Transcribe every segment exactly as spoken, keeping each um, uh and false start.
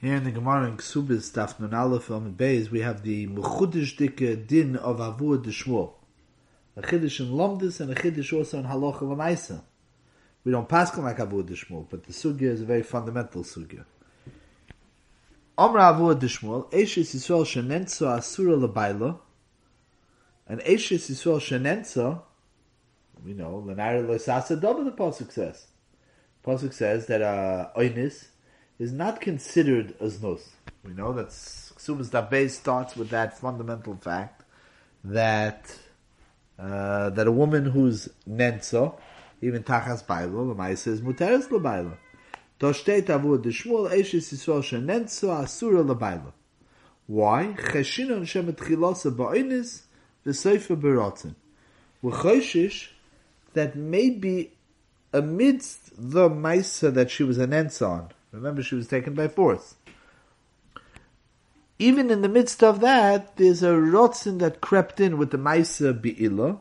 Here in the Gemara in Ksubis Daf Nun Aleph Amud Beis, we have the mechudesh dike din of Avur de Shmuel. A chiddush in Lomdus and a chiddush also in Halacha L'Maisa. We don't pass on like Avur de Shmuel, but the sugya is a very fundamental sugya. Amra Avur de Shmuel, Eishes Yisrael shenenzo asura lebayla, and Eishes Yisrael shenenzo, we know, l'nayra lo sasa dova, the pasuk says. The pasuk says that uh, oynis is not considered as nos. We know that Ksubas Daf Beis starts with that fundamental fact that uh, that a woman who's nenso, even tachas bailo, l'maisa is muteres l'bailo. Toshtei tavur de Shmuel eishes yisrael she nenso asura l'bailo. Why? Cheshinon shemetchilosa ba'oynis v'soifa b'rotzen. V'choshish that maybe amidst the maisa that she was a nenso on, remember, she was taken by force. Even in the midst of that, there's a rotzen that crept in with the ma'isa bi'ila,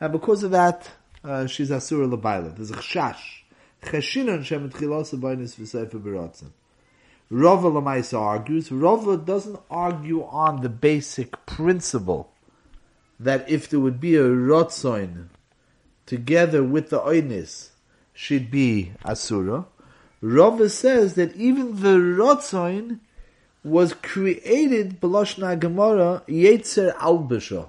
and because of that, uh, she's asura l'bayla. There's a chshash. Cheshinon shem etchilos abaynis v'seifa b'rotzen. Rava l'ma'isa argues. Rava doesn't argue on the basic principle that if there would be a rotzen together with the oynis, she'd be asura. Rava says that even the Rotzoin was created, B'loshna Gemara, Yetzer Albisha.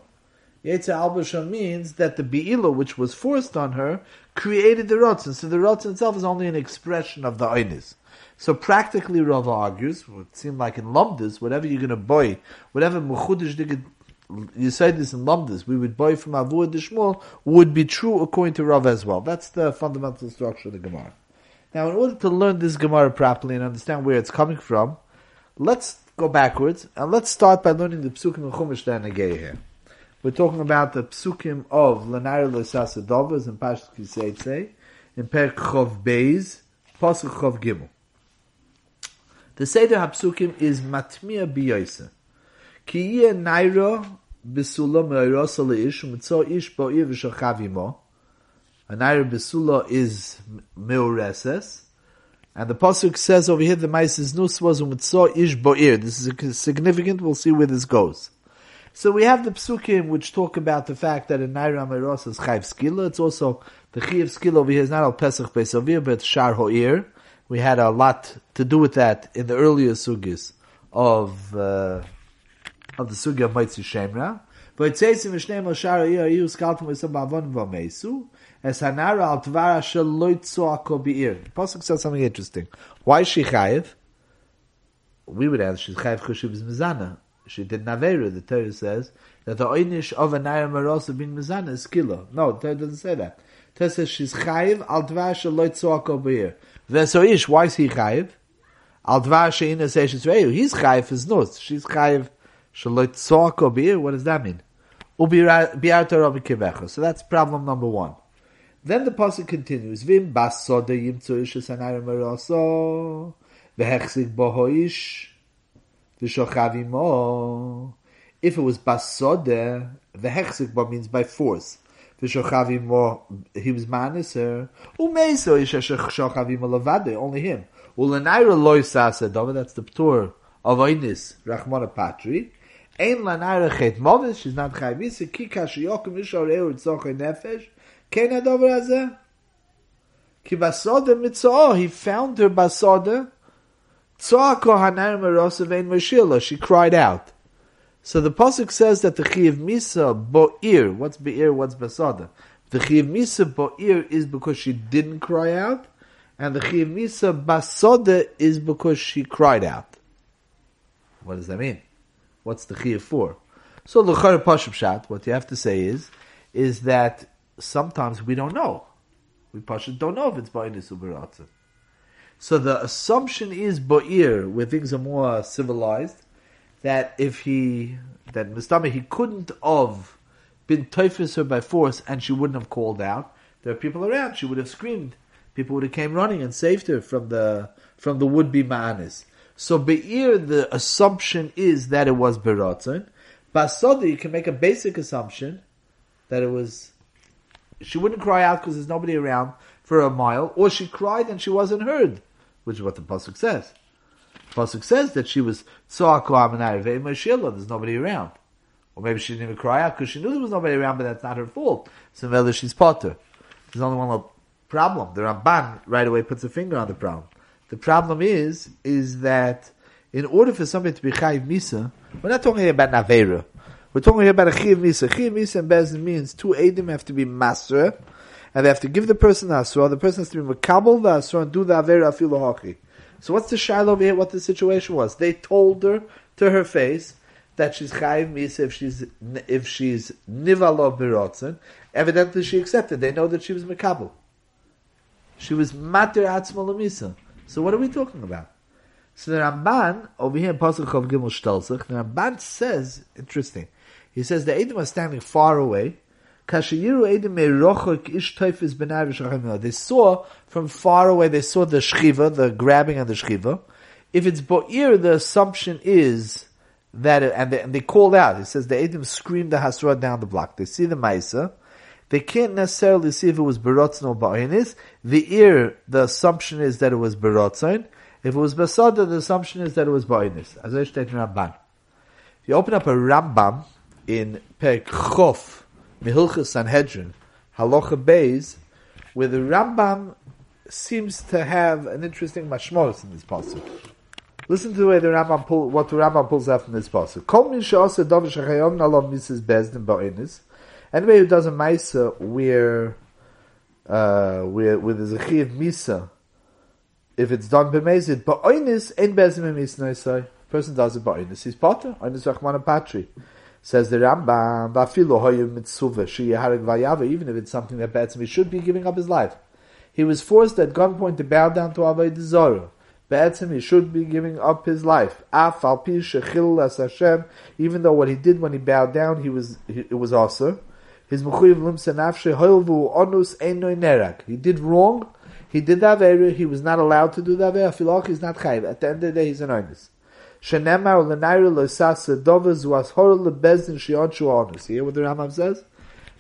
Yetzer Albisha means that the Bi'ila, which was forced on her, created the Rotzoin. So the Rotzoin itself is only an expression of the Oynis. So practically, Rava argues, it seemed like in Lomdus, whatever you're going to buy, whatever Mechudish Digit, you say this in Lomdus, we would buy from Avur de Shmuel, would be true according to Rava as well. That's the fundamental structure of the Gemara. Now, in order to learn this Gemara properly and understand where it's coming from, let's go backwards, and let's start by learning the Psukim of Chumash that Negei here. We're talking about the Psukim of L'nayra lo sasa dova in Parshas Ki Tzeitze, in Perek Chov Beis, Pasuk Chov Gimel. The Seder HaPsukim is Matmia B'Yoyse. Ki yeh naira b'sula me'ayrosa le'ish, u'mitzo ish bo'ir v'shachav yimo. A naira besula is meoreses, and the pasuk says over here the ma'ase's nus was umitzo ish bo'ir. This is significant. We'll see where this goes. So we have the psukim which talk about the fact that a naira meiroses is chayv skila. It's also the chayv skila over here is not al pesach pesavir, but shar ho'ir. We had a lot to do with that in the earlier sugis of uh, of the sugi of Motzi Shemra. The pasuk says something interesting. Why is she chayiv? We would answer she's chayiv because she was mizana. She did naveira. The Torah says that the oynish of a naira merosa being mizana is kilo. No, the Torah doesn't say that. The Torah says she's chayiv al dvar sheloy tzoako beir. Vesoish, why is he chayiv? Al dvar sheina seishes reyu. He's chayiv is nos. She's chayiv sheloy tzoako beir. What does that mean? Ubiar taravi kivecho. So that's problem number one. Then the pasuk continues, Vim basoda yimtzu ish sanayim meroso, vehechzik bohoish, v'shochavimo. If it was basoda, vehechzik bo means by force. V'shochavimo, he was manaser. Umeiso ish shochavimo levade, only him. Ulanayra loisa sadova, that's the ptur of Oynis, Rachmana Patri. Ein lanayra chet movish, she's not chayvisa, ki kashiyokum ish oreu tzochay nefesh. He found her basoda. She cried out. So the pasuk says that the Chiyav Misa Bo'ir, what's Bo'ir, what's Basoda? The Chiyav Misa Bo'ir is because she didn't cry out, and the Chiyav Misa Basoda is because she cried out. What does that mean? What's the Chiyav for? So L'char Pashab Shat, what you have to say is, is that sometimes we don't know. We don't know if it's Ba'inus u'Baratzen. So the assumption is Bo'ir, where things are more civilized, that if he, that Mistama, he couldn't have been typhus her by force and she wouldn't have called out. There are people around, she would have screamed. People would have came running and saved her from the from the would-be Ma'anis. So Bo'ir, the assumption is that it was Baratzen. Basoda, you can make a basic assumption that it was, she wouldn't cry out because there's nobody around for a mile, or she cried and she wasn't heard, which is what the pasuk says. The pasuk says that she was there's nobody around. Or maybe she didn't even cry out because she knew there was nobody around, but that's not her fault. So whether she's potter. There's only one little problem. The Ramban right away puts a finger on the problem. The problem is, is that in order for somebody to be chayiv misa, we're not talking here about naveira. We're talking here about a chayiv misa. Chayiv misa in Bezin means two edim have to be masra, and they have to give the person the asra. The person has to be makabel the asra and do the aveira afilu haki. So what's the shayla over here? What the situation was? They told her to her face that she's chayiv misa if she's if she's nivalo birotzen. Evidently, she accepted. They know that she was makabel. She was mater atzma l'misa. So what are we talking about? So the Ramban, over here in Pasuk Chav Gimel Shtalzach, the Ramban says, interesting, he says the Eidim are standing far away. They saw from far away, they saw the shchiva, the grabbing of the shchiva. If it's bo'ir, the assumption is that, it, and, they, and they called out, it says the Eidim screamed the hasra down the block. They see the ma'isa. They can't necessarily see if it was berotzen or ba'onis. The ear, the assumption is that it was berotzen. If it was basada, the assumption is that it was ba'onis. Azay shteit Ramban. If you open up a Rambam in Perek Chof, Mehilchas Sanhedrin, Halacha Beis, where the Rambam seems to have an interesting mashmoros in this passage. Listen to the way the Rambam pull, what the Rambam pulls out from this passage. Kol min she'aseh davar shechayom nalav mitzvahs bezdin ba'onis. Anybody who does a ma'isa where, uh, where, where there's a chiyav misa, if it's done b'mezid, ba'onis ein bezim misa. Person does it ba'onis, he's potter. Onis rachmana patri. Says the Rambam, v'afilo hoyu mitzuva sheyeharag vayava. Even if it's something that bad to me, should be giving up his life. He was forced at gunpoint to bow down to avodah zara. Ba'etzim, he should be giving up his life. Af al pi shechil as Hashem. Even though what he did when he bowed down, he was he, it was also his mechuyev limsa nafshei hoylvu onus einoy nerag. He did wrong. He did the Aveira, he was not allowed to do the Aveira, Filach is not Chayiv. At the end of the day, he's an onus. Shenemar l'naira l'sasa dovaz was horol l'bezdin she'onshu onus. You hear what the Rambam says?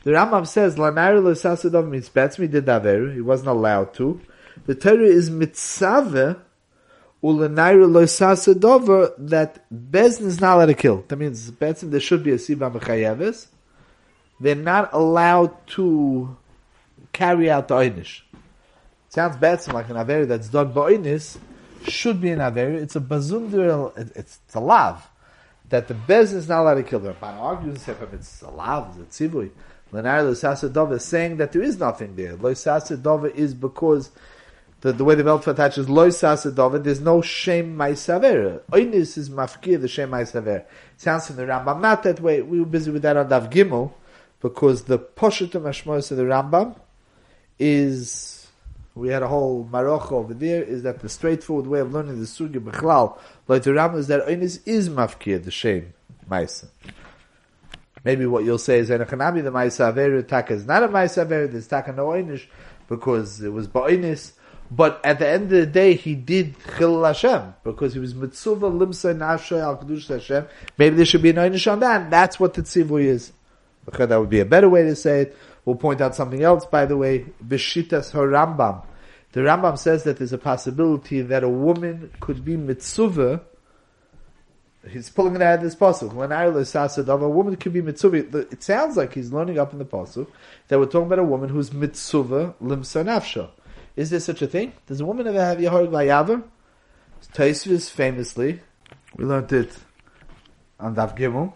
The Rambam says, l'naira l'sasa dovaz means Betzmi did the Aveira, he wasn't allowed to. The Torah is mitzaveh, u'l'naira l'sasa dovaz, that Bezdin is not allowed to kill. That means Betzim, there should be a Siba Mechayeves. They're not allowed to carry out the Oynish. Sounds bad, so like an Aveira that's done ba'onis should be an Aveira. It's a bazundir, it, it's, it's a lav. That the Bezin is not allowed to kill them. By arguing, it's a lav, it's a tzivui. Lenar Loisasadova is saying that there is nothing there. Loisasadova is because the, the way the Belt Fatach is Loisasadova, there's no Shem Ma'is Aveira. Oynis is mafkir, the Shem Ma'is Aveira. Sounds from the Rambam not that way. We were busy with that on Dav Gimel because the Poshetum Hashmois of the Rambam is. We had a whole marocha over there, is that the straightforward way of learning the sugya b'chlal, like the Rambam, is that Oynis is mafkir, the shame, ma'isa. Maybe what you'll say is, Enochanami, the ma'isa avera, taka is not a ma'isa avera, there's taka no Oynish, because it was ba'onis, but at the end of the day, he did chil Hashem, because he was mitzuva limsay nafshay al kedush Hashem, maybe there should be an Oynish on that, and that's what the tzivui is. Okay, that would be a better way to say it. We'll point out something else, by the way. Beshitas HaRambam. The Rambam says that there's a possibility that a woman could be mitzuva. He's pulling it out of this pasuk. When I said a woman could be mitzuva, it sounds like he's learning up in the pasuk that we're talking about a woman who's mitzuva limsa nafsha. Is there such a thing? Does a woman ever have yeharag vayaver? Tosfos famously, we learned it on Dav Gimel,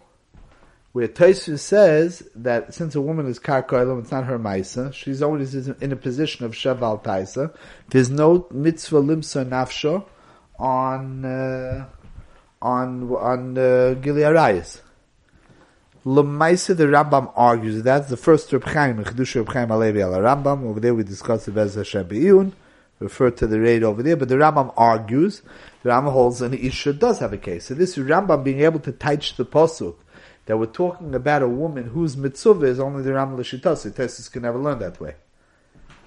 where Tosfos says that since a woman is karkoilam, it's not her ma'isa. She's always in a position of shaval taisa. There's no mitzvah limsa nafsho on uh, on on uh, Gilui Arayis. L'maisa, the Rambam argues that's the first Reb Chaim, Chidush Reb Chaim Alevi al Rambam. Over there we discussed the Be'ez Hashem Be'iyun. Refer to the raid over there, but the Rambam argues. The Rambam holds an Isha does have a case. So this Rambam being able to teach the posuk that we're talking about a woman whose mitzvah is only the Rambam l'shitasi. Tosfos can never learn that way.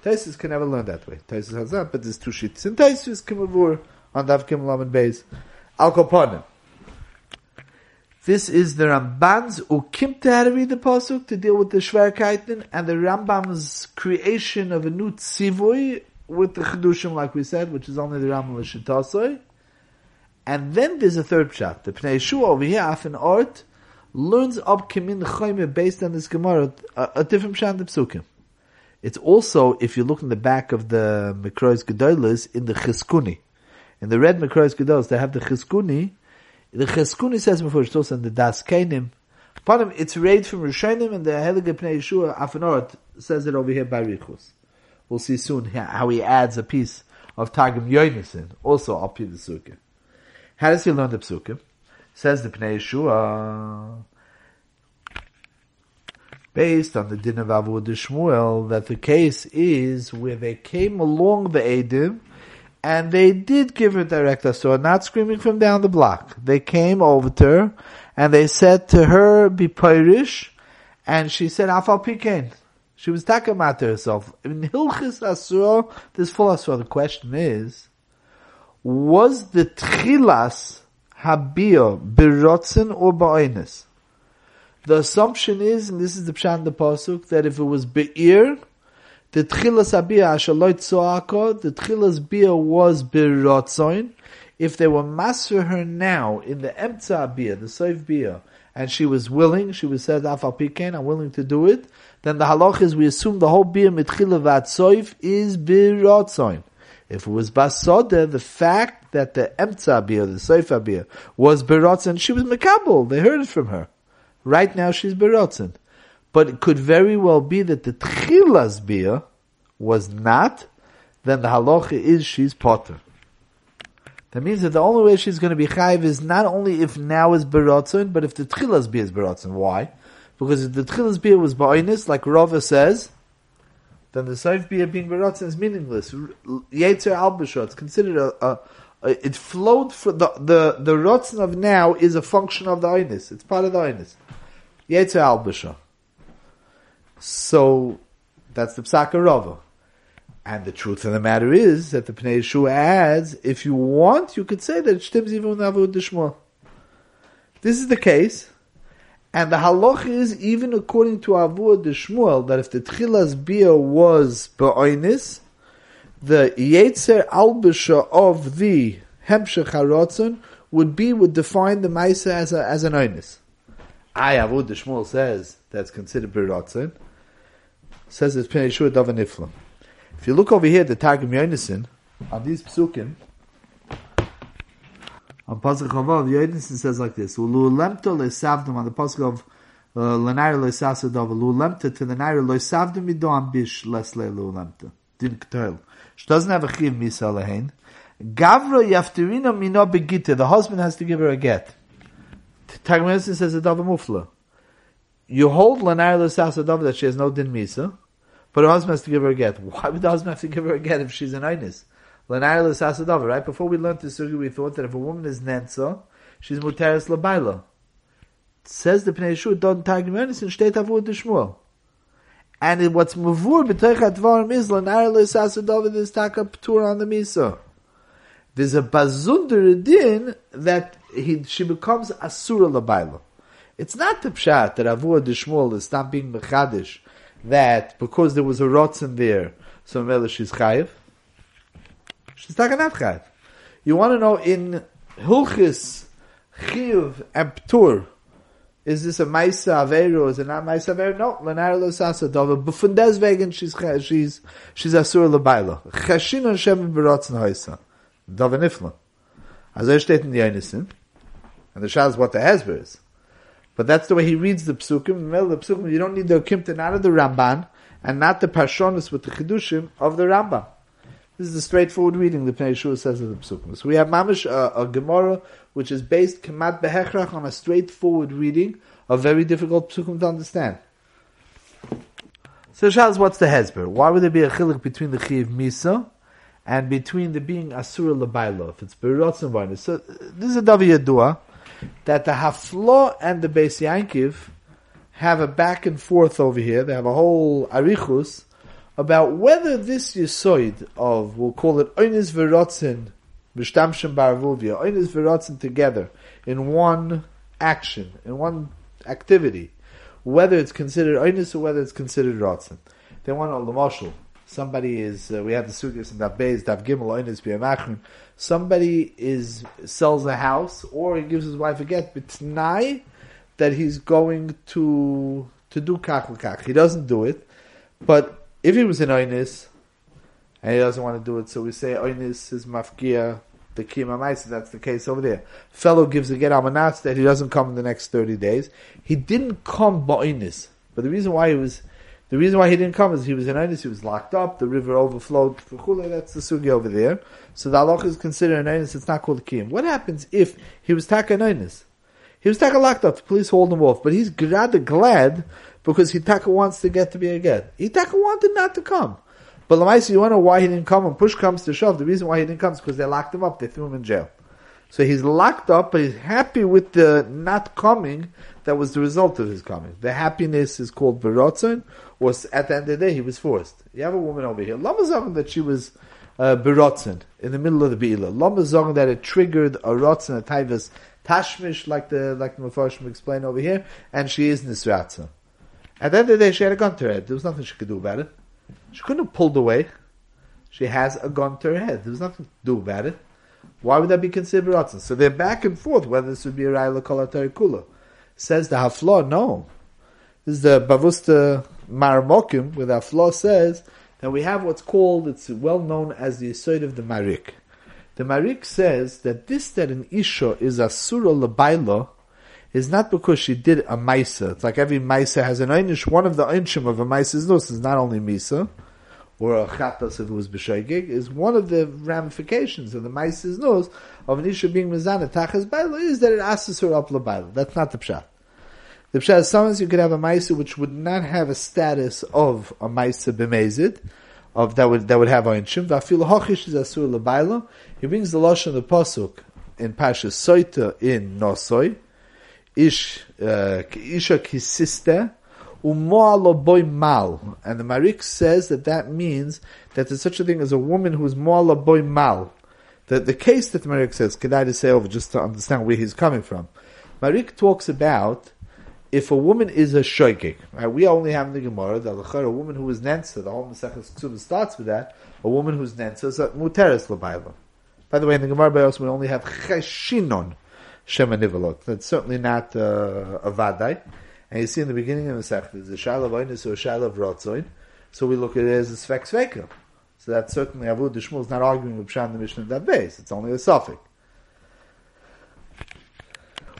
Tosfos can never learn that way. Tosfos has not, but there's two sheets. And Tosfos Kimavur on Dav Gimel Lamed Beis. Al Kol Panim. This is the Ramban's ukimta how to read the pasuk to deal with the Shvarkaitin and the Rambam's creation of a new tzivui with the Chidushim, like we said, which is only the Rambam l'shitasi. And then there's a third pshat. The Pnei Yeshua over here, Afin Ort, learns Ab Kimin Choyme based on this Gemara, a, a different pshat in the Psukim. It's also, if you look in the back of the Mikrois Gedolos, in the Chizkuni. In the red Mikrois Gedolos, they have the Chizkuni. The Chizkuni says before Shtos and the Das Kainim. Upon him, it's read from Rishonim, and the Heilige Pnei Yeshua, Afin Ort, says it over here by Rikhus. We'll see soon how he adds a piece of Targum Yonis in, also up here the Psukim. How does he learn the Psukim? Says the Pnei Yeshua, based on the din of Avodah Shmuel, that the case is where they came along the Edim, and they did give her direct asur, not screaming from down the block. They came over to her, and they said to her, be Pirish, and she said, Afal Pikein. She was takamata herself. In Hilchis Asur, this full asur, the question is, was the Tchilas Habir Birotzen or Ba'oines? The assumption is, and this is the Pshan the Pasuk, that if it was Be'ir, the Tchilas Habir Ashaloit Soako, the Tchilas Be'ir was Birotzoin. If they were Masra her now, in the Emtza Habir, the Soif Be'ir, and she was willing, she was said, Afal Pikein, I'm willing to do it, then the halach is, we assume the whole Be'ir Mitchilah Vat Soif is Birotzoin. If it was Basoda, the fact that the Emtza Abir, the Seif Abir, was Berotzen, she was Mekabel. They heard it from her. Right now she's Berotzen. But it could very well be that the Tchilas Abir was not, then the halacha is she's Potter. That means that the only way she's going to be Chayiv is not only if now is Berotzen, but if the Tchilas Abir is Berotzen. Why? Because if the Tchilas Abir was Ba'onis, like Rava says, then the Seif Be'ir being Berotzen is meaningless. Yetzer al B'shor, it's considered a, a, a, it flowed for the, the, the Rotzen of now is a function of the Oynis. It's part of the Oynis. Yetzer al B'shor. So, that's the P'sak Rava. And the truth of the matter is that the Pnei Yeshua adds, if you want, you could say that it shtims even with Avodah Shmuel. This is the case. And the halach is, even according to Avodah Shmuel, that if the Tchilas Be'ir was Ba'onis, the Yetzer Albisha of the Hemshech HaRotzon would be, would define the Maisa as a, as an Onis. I, Avodah Shmuel says, that's considered B'rotzon. Says it's Pnei Yeshua Dov Niflam. If you look over here, the Targum Yonason, on these Psukim, on Pasuk Chavav, the Yonason says like this: Ulu lemta le'savdum, on the Pasuk of Lenair le'sasadav, Ulu lemta to the Nair le'savdum midoam bish lesle Ulu lemta din k'toil. She doesn't have a chiv misa lehein. Gavra yafterina mino begita. The husband has to give her a get. Targum Yonason says a davar mufla. You hold Lenair le'sasadav that she has no din misa, but her husband has to give her a get. Why would the husband have to give her a get if she's an Einis? Right? Before we learned this sugi, we thought that if a woman is Nensa, she's Muteris Labaila. Says the Pnei Yeshua, don't Targum Yonason, state Avodah Shmuel. And what's Mavur B'Toich Advarim is L'Nair L'Sasadov, there's Taka P'tur on the Misa. There's a Bazunder Din that he, she becomes Asura Labaila. It's not the Pshat that Avodah Shmuel is not being Mechadish, that because there was a Rotzen there, so Mela she's Chayiv. She's talking about Chayiv. You want to know in Hilchis, Chiv, and Ptur, is this a Maisa Aveiro, is it not Maisa Aveiro? No, Lenair lo Sasa Dova, but from this vegan, she's, she's, she's Asura Labaila. Chashin on Shem Berotzen Hoysa. Dova Nifla. As I state in the Yonason, and the Shah is what the Hezber is. But that's the way he reads the Psukim. In the middle of the Psukim, you don't need the Akimtan out of the Ramban, and not the Parshonis with the Chidushim of the Ramban. This is the straightforward reading the Pnei Yeshua says in the Psukim. So we have Mamish, uh, a Gemara, which is based Kamat Behechrach on a straightforward reading of very difficult Psukim to understand. So Shaz, what's the Hezber? Why would there be a Chilik between the Chiv Misa and between the being Asura Labaila, if it's Berotz and Varnas? So this is a Davi Yadua, that the Haflo and the Beis Yankiv have a back and forth over here. They have a whole arichus about whether this Yisoid of, we'll call it Oynes Verotzen, Mishtamshim Baravuvia, Oynes Verotzen together in one action, in one activity, whether it's considered Oynes or whether it's considered Rotzen. They want a Lamoshel. Somebody is, uh, we have the sugars in Dav Beis, Dav Gimel, Oinus B'Yamachrim. Somebody is, sells a house, or he gives his wife a get, but t'nai, that he's going to, to do kach l'kach. He doesn't do it, but if he was in Oinus, and he doesn't want to do it, so we say Oinus is mafkia, the Kiyum HaMaisa, that's the case over there. Fellow gives a get amanats that he doesn't come in the next thirty days. He didn't come b'Oinus, but the reason why he was, The reason why he didn't come is he was in Einus, he was locked up, the river overflowed, that's the sugi over there. So the halacha is considered an Einus, it's not called a kiyum. What happens if he was taka an Einus? He was taka locked up, the police hold him off, but he's rather glad because he taka wants to get to be a get. He taka wanted not to come. But Lamaisa, you want to know why he didn't come? When push comes to shove, the reason why he didn't come is because they locked him up, they threw him in jail. So he's locked up, but he's happy with the not coming that was the result of his coming. The happiness is called beratzon. Was at the end of the day he was forced. You have a woman over here. Lama zogen that she was uh, beratzon in the middle of the beila. Lama zogen that it triggered a ratzon, a taivas tashmish, like the like the mefarshim explain over here, and she is nisratzon. At the end of the day, she had a gun to her head. There was nothing she could do about it. She couldn't have pulled away. She has a gun to her head. There was nothing to do about it. Why would that be considered beratzon? So they're back and forth whether this would be a raya l'kol ha'torah kula. Says the hafla, no. This is the Bavusta Maramokim, where the Hafla says that we have what's called, it's well known as the Yesod of the Marik. The Marik says that this that an Isha is Asura Labaila is not because she did a Maisa. It's like every Maisa has an Einish. One of the Einshim of a Maisa is this, is not only Misa, or a Chatas if it was B'Shoigig, is one of the ramifications of the Maisa's nose of an Isha being Mizana, Tachas Baila, is that it asks her up Labaila. That's not the Pshat. The Pshat is sometimes you could have a Maisa which would not have a status of a Maisa b'mezid, of that would that would have Einshim. V'afilu hochish is asur l'baylo. He brings the lashon of the pasuk in Parshas Soita in Nosoi, ish uh, isha kisiste umoa lo boy mal, and the Marik says that that means that there's such a thing as a woman who is moa lo boy mal. That the case that the Marik says, can I just say over just to understand where he's coming from? Marik talks about. If a woman is a shoigig, right? We only have in the Gemara that a woman who is nensa, the whole Maseches Ksubim starts with that. A woman who's nensa is a muteres l'bayla. By the way, in the Gemara by us we only have cheshinon shema nivelot. That's certainly not uh, a vadai. And you see in the beginning of the Maseches, there's a shayla of oinus or a shayla of rotzoin. So we look at it as a svek sveka. So that's certainly Avudah Shmuel is not arguing with Pshat in the Mishnah of that base. It's only a suffix.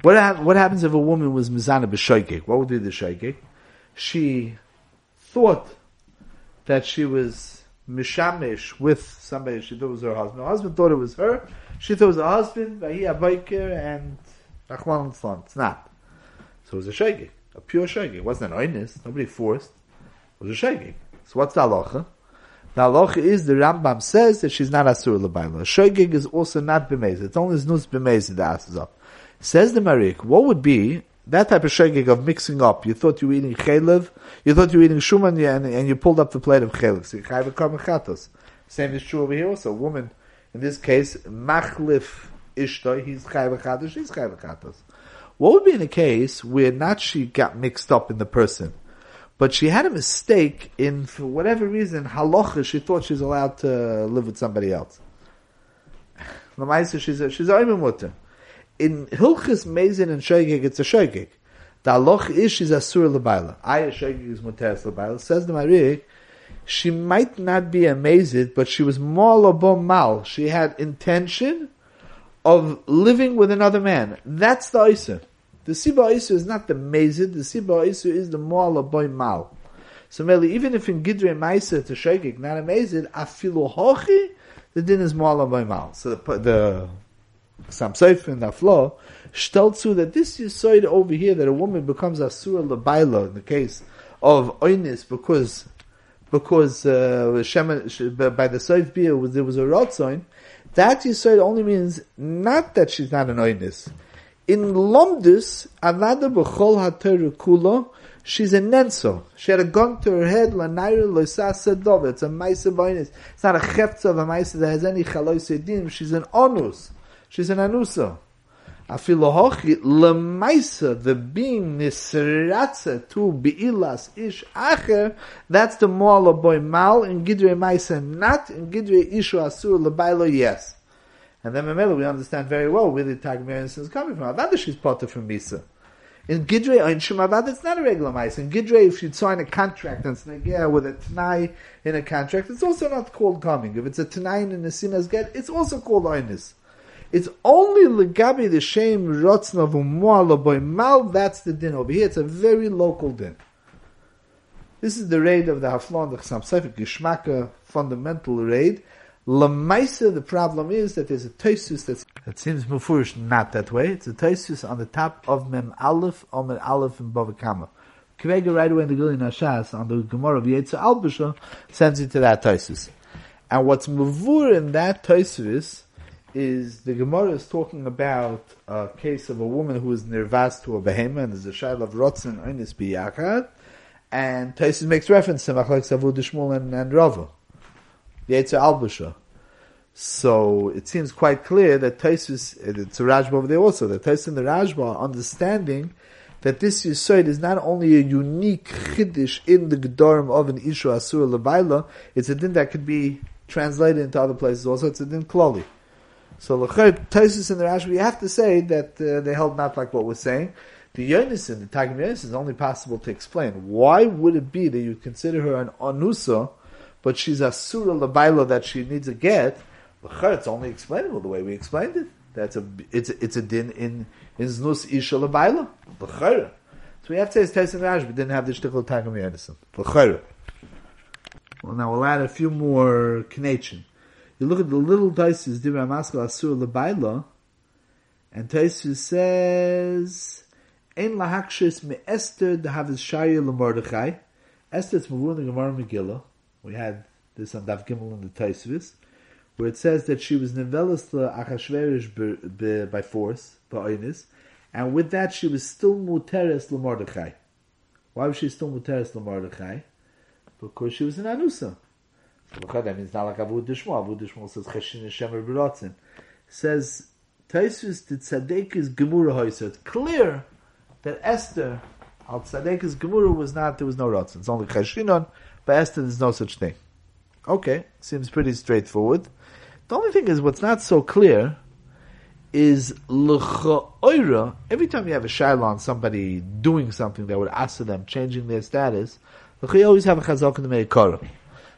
What ha- what happens if a woman was mizana b'shoigig? What would be the shoigig? She thought that she was mishamish with somebody she thought was her husband. Her husband thought it was her. She thought it was her husband, Vahi Abayker, and Rachman Litzlan. It's not. So it was a shoigig, a pure shoigig. It wasn't an oinus. Nobody forced. It was a shoigig. So what's the halacha? The halacha is the Rambam says that she's not asur l'bayla. Shoigig is also not b'mezid. It's only znus b'mezid that asks up. Says the Marik, what would be that type of shegig of mixing up? You thought you were eating chelev, you thought you were eating shuman, and, and you pulled up the plate of chelev. So you have a carbon chatos. Same is true over here also. A woman, in this case, machlif ishtoi, he's chayv chatos, she's chayv chatos. What would be in a case where not she got mixed up in the person, but she had a mistake in, for whatever reason, halacha, she thought she's allowed to live with somebody else. L'maisa, she's a, she's a oimim. In Hilchis, Mezin, and Shoigig, it's a Shoigig. The Aloch Ish is Asur L'Bayla. Aya Shoigig is Muteres L'Bayla. Says the Marik, she might not be a Mezid, but she was more Lobo Mal. She had intention of living with another man. That's the Iser. The Siba Iser is not the Mezid. The Siba Iser is the more Lobo Mal. So merely, even if in Gidre Meiser to Shoigig, not a Mezid, Afilu Hochi, the din is more Lobo Mal. So the... the Sam Sofer and Aflo stel zu that this Yesod over here that a woman becomes asura l'bayla in the case of oinus because because uh, Shema, by the Sofer beer there was a rotzoin. That Yesod only means not that she's not an oinus. In Lomdus avada b'chol haTorah kula, she's a nenso. She had a gun to her head. L'naira loisasa dov. It's a ma'ase of oinus. It's not a cheftza of a ma'ase that has any chaloi sedim. She's an onus. She's an anusa. Afilo hochi lemaisa, the being nisratze to beilas ish acher. That's the moala boy mal in gidrei maisa not in gidrei ishu asur lebailo yes. And then Mamela we understand very well where the Tag Merians is coming from. Avada she's potter from Misa. In Gidrei Einshim Avada it's not a regular Misa. In Gidrei if you sign a contract and it's Negea with a Tanai in a contract, it's also not called coming. If it's a Tanai in a Sinas Get, it's also called Oinus. It's only Legabi the Shem Rotznov Umuala Boy Mal, that's the din over here. It's a very local din. This is the raid of the Haflon, the Chassam Sefer, Gishmaka, fundamental raid. Lamaisa, the problem is that there's a Tosus that's, that seems Mufurish not that way. It's a Tosus on the top of Mem Aleph, Omer Aleph, and Bavakama. Kvega right away in the Gilui Nashas on the Gemara of Yetzer Albusha sends you to that Tosus. And what's Mufur in that Tosus is the Gemara is talking about a case of a woman who is Nirvaz to a Behema and is a child of Rotzen Onis Biyakad. And Tosus makes reference to Machlok Savud Shmuel and, and Rava. Yetzer Albusha. So it seems quite clear that Tosfos, it's a Rashba over there also, that Tosfos and the Rashba are understanding that this Yesod is not only a unique Chiddush in the Gedorim of an Ishu Asur Levaila, it's a din that could be translated into other places also, it's a din Kloli. So L'chayt, Tosfos and the Rashba, you have to say that uh, they held not like what we're saying. The Yonason, the Targum Yonason, is only possible to explain. Why would it be that you consider her an Anusa, but she's a surah lebaila that she needs a get? It's only explainable the way we explained it. That's a it's a, it's a din in in znus isha lebaila. So we have to say it's Tosfos and Rashba didn't have the shtickle Targum Yonason. Well, now we'll add a few more connection. You look at the little Tosfos Divrei Maskil Asura lebaila, and Tosfos says ein lahakshis me Esther dehavis shaya leMordechai. Esther's mavur in the Gemara Megillah. We had this on Daf Gimel in the Tosfos, where it says that she was nivelas l'Achashverosh by force, ba'onis, and with that she was still muteres l'Mordechai. Why was she still muteres l'Mordechai? Because she was an anusa. That means not like Avud Dishmo. Avud Dishmo says Chashin Hashemer B'rotzen. Says Tosfos the Tzaddik is Gemura Hoyser. It's clear that Esther al Tzaddik is Gemura was not. There was no Rotzen. It's only Chashinon. But Esther, there's no such thing. Okay, seems pretty straightforward. The only thing is, what's not so clear is l'cha'oira. Every time you have a shaila on somebody doing something that would ask them, changing their status, you always have a chazak in the meikara.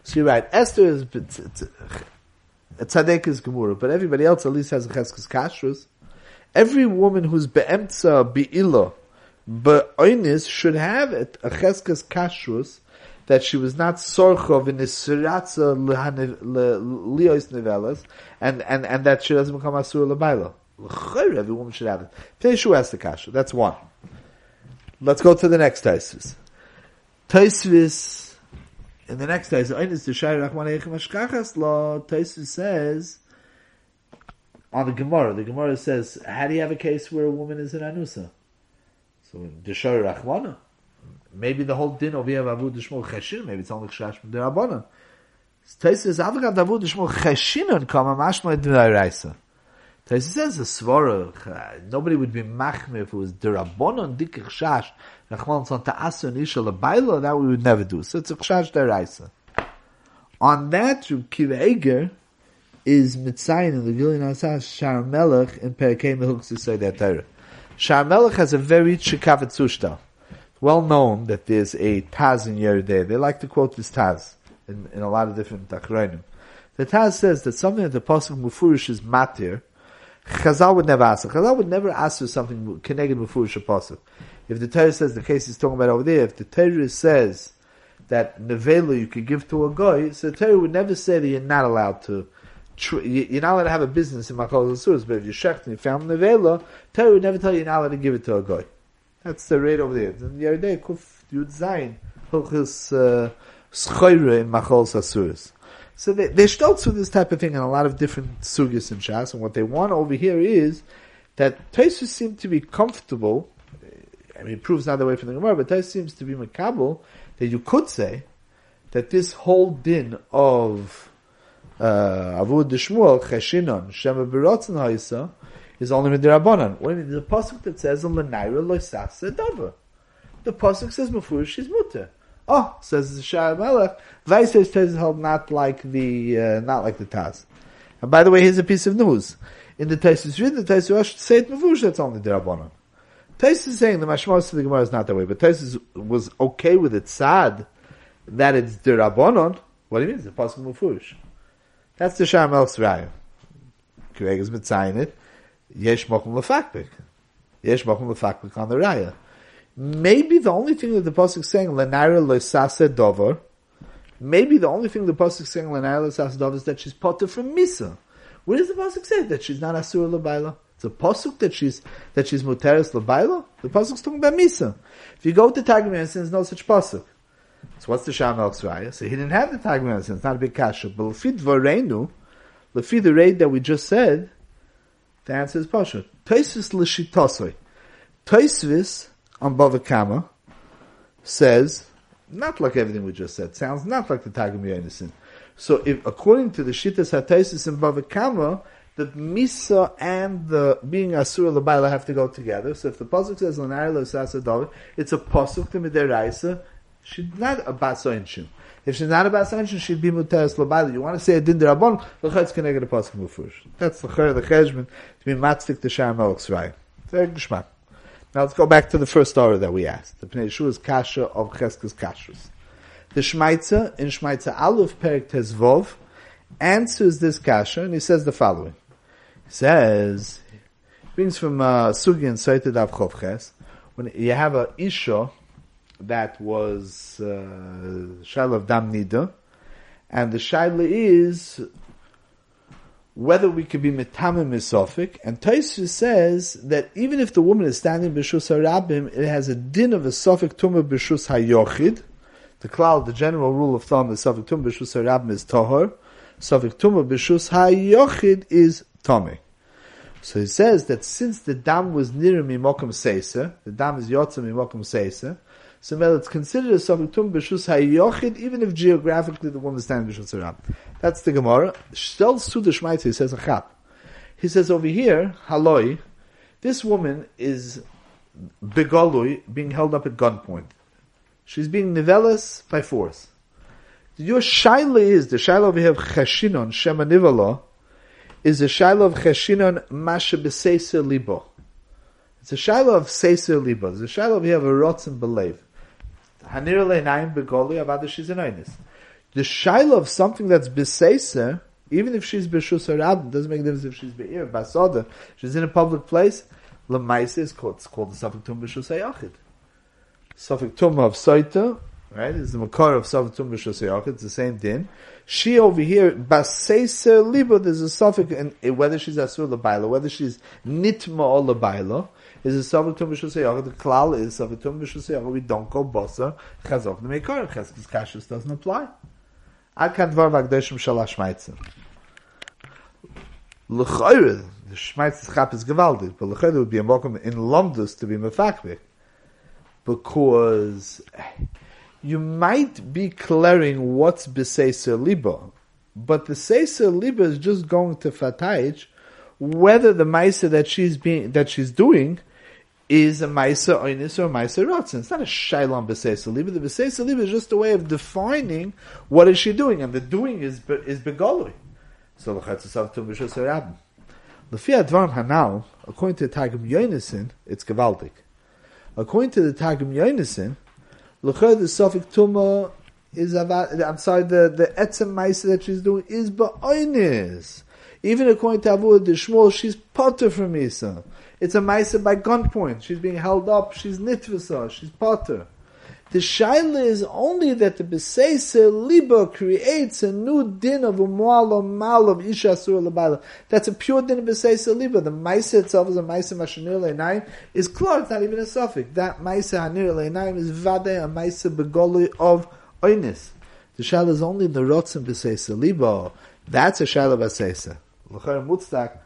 So you're right. Esther is a tzaddik is gemura, but everybody else at least has a cheskes kashrus. Every woman who's beemtza be'ilah be'oinis should have a cheskes kashrus. That she was not sorchov in nisratza lios nevelas, and and and that she doesn't become asura lebaila. Every woman should have it. Teishu has the kasha. That's one. Let's go to the next Tosfos. Tosfos in the next Tosfos. Oinus d'shai rachman eichem hashkachas lo. Tosfos says on the Gemara. The Gemara says, how do you have a case where a woman is an anusa? So d'shai rachmana. Maybe the whole din over here of Avud Dishmol Cheshin, maybe it's only Chash from the Rabbanon. Tosfos says, Avgad Avud Dishmol Cheshin and Kama Mashma D'Oraisa. Tosfos says, a Svara, nobody would be Machme if it was the Rabbanon, Dikich Chash, Rachman Son Ta'asu and Isha L'Baila, that we would never do. So it's a Chash D'Oraisa. On that, Reb Kiva Eiger is Mitzayin in the Gilui Nashas Sha'ar Melech in Perikei Mehilchos Yesod HaTorah. Sha'ar Melech has a very Chikavet Sushta. Well known that there's a Taz in Yerideh. They like to quote this Taz in, in a lot of different Tachronim. The Taz says that something that the Pasuk Mufurish is Matir, Chazal would never ask. Chazal would never ask for something Keneged Mufurish Pasuk. If the Torah says, the case he's talking about over there, if the Torah says that Nevela you could give to a Goy, so the Torah would never say that you're not allowed to, you're not allowed to have a business in Makal Zasuras, but if you shecht and you found Nevela, Torah would never tell you you're not allowed to give it to a Goy. That's the rate over there. In Yerideh, Kuf Yud Zayin, Hilchis Schoira in Machol Sasuris. So they, they start through this type of thing in a lot of different sugis and shas, and what they want over here is that Tosfos seem to be comfortable, I mean, it proves another way from the Gemara, but Tosfos seems to be makabel, that you could say that this whole din of Avud Dishmuel, Cheshinon, Shema B'rotzen Haisa, is only midrabanan. What is the pasuk that says l'naira loisas sedava? The pasuk says mefurish is muter. Oh, says the Sha'ar Melech, Vaises says held not like the uh, not like the Taz. And by the way, here's a piece of news. In the Taisus read the Taisus Rosh say it mefurish. That's only the Rabbanon. Taisus is saying the mashmos of the Gemara is not that way, but Taisus was okay with it. Sad that it's the Rabbanon. What do you mean? It's the pasuk mefurish. That's the Sha'ar Melech's raya. Koreg is mitzayin it. Yesh mokum lefakbik. Yesh mokum lefakbik on the raya. Maybe the only thing that the pasuk is saying Lenayra loisase dover. Maybe the only thing the pasuk is saying Lenayra loisase dover is that she's potter from misa. Where does the pasuk say that she's not asura lebayla? It's a pasuk that she's that she's muteris lebayla. The pasuk's talking about misa. If you go to Targum Yonatan, there's no such pasuk. So what's the Sha'ar Melech's raya? So he didn't have the Targum Yonatan. It's not a big kasha. But lefi dvarenu, lefi the raid that we just said, the answer is pasha. Tosfos l'shitosoi. Tosfos on Bava Kama says not like everything we just said. Sounds not like the Targum Yonatan. So, if according to the Shittas HaTosis in Bava Kama, the Misa and the being Asura L'Bayla have to go together. So, if the pasuk says L'Nayra L'Sasa Dovah, it's a pasuk to Midaraisa. She's not a Basoinshin. If she's not a Basoinshin, she'd be Muteres L'Bayla. You want to say a Din D'Rabbanan? L'Chatz K'neged a pasuk Mufurish. That's the Chor of the Cheshbon to be Matzik to Sha'ar Melech's Raya. Very Gishmak. Now let's go back to the first order that we asked. The Pnei Yeshua's Kasha of Cheskes Kashrus. The Shmaitzer in Shmaitzer Aleph Perek Tezvov answers this kasha, and he says the following. He says, it brings from uh, Sugi and Soite Dav Chovches, when you have an Isha that was uh, Shaila of Dam Nida, and the Shaila is whether we could be Metamim Misofik, and Tosfos says that even if the woman is standing B'Shus HaRabim, it has a din of a Sofik Tumah B'Shus HaYochid. The cloud, the general rule of thumb is Safik Tumah B'Shus HaRabim is Tahor. Safik Tumah B'Shus HaYochid is Tomei. So he says that since the dam was near Mimokum Seisa, the dam is Yotza Mimokum Seisa, so well, it's considered a Safik Tumah B'Shus HaYochid even if geographically the woman is standing B'Shus HaRabim. That's the Gemara. Shtel Suda Shmaitzer, he says, Achab. He says over here, Haloi, this woman is Begolui, being held up at gunpoint. She's being nivelas by force. Your shaila is, the shaila we have cheshinon, shema nivelah, is the shaila of cheshinon, masha b'seiser libo. It's a shaila of seiser libo. It's a shaila we have a rotzen belev. Hanir le'naim begoli avada she's an oinus. The shaila of something that's b'seiser, even if she's b'shus harab, doesn't make a difference if she's b'ir, b'asoda, she's in a public place, l'maisa is called, it's called the safik tumah b'shus hayachid. Safik Tumah of Soita, right? It's the Makar of Safik Tumah B'Shus HaYochid. It's the same din. She over here, Baseiser Libo, there's a Safik, and whether she's Asur L'Bayla, whether she's Nitma or L'Bayla, is a Safik Tumah B'Shus HaYochid. The Klal is Safik Tumah B'Shus HaYochid. We don't go Bosa, Chazok N'Meikar. Cheskes Kashrus doesn't apply. Akan Dvar V'Akdoshim Shalash Meitzen. L'Choyre, the Shmeitzer's Chap is Gewaldig, but L'Choyre would be a Mokum in Lomdus to be Mefakvik. Because you might be clearing what's b'seiser libo, but the seiser libo is just going to fatayich whether the ma'aser that she's being that she's doing is a ma'aser oinis or a ma'aser rotzen. It's not a shailon b'seiser libo. The b'seiser libo is just a way of defining what is she doing, and the doing is is begolui. So l'chatzasav tum b'shus harabim. L'fi advarim hanal, according to the Targum Yonatan, it's gevaldik. According to the Targum Yonatan, l'chor the Safik Tumah is about, I'm sorry, the, the Etzem Ma'aser that she's doing is ba'oinis. Even according to Avuah D'Shmuel, she's potter from Isa. It's a Ma'aser by gunpoint. She's being held up. She's nitvasa. She's potter. The Shaila is only that the B'seiser Libo creates a new din of Umu'al Mal of Isha Asura L'Bayla. That's a pure din of B'seiser Libo. The Maisa itself is a Maisa Mashanir Le'naim. It's clear, it's not even a Safik. That Maisa Hanir Le'naim is Vade, a Maisa Begoli of Oynis. The Shaila is only the Rotzen B'seiser Libo. That's a Shaila B'seiser. L'chor Mutzdak,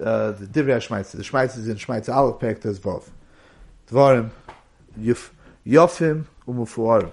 uh, the Divrei HaShmaitzer. The Shmaitzer is in Shmaitzer Aleph Perek Tezvov. Dvarim, Yuf, Yofim, Umufuarim.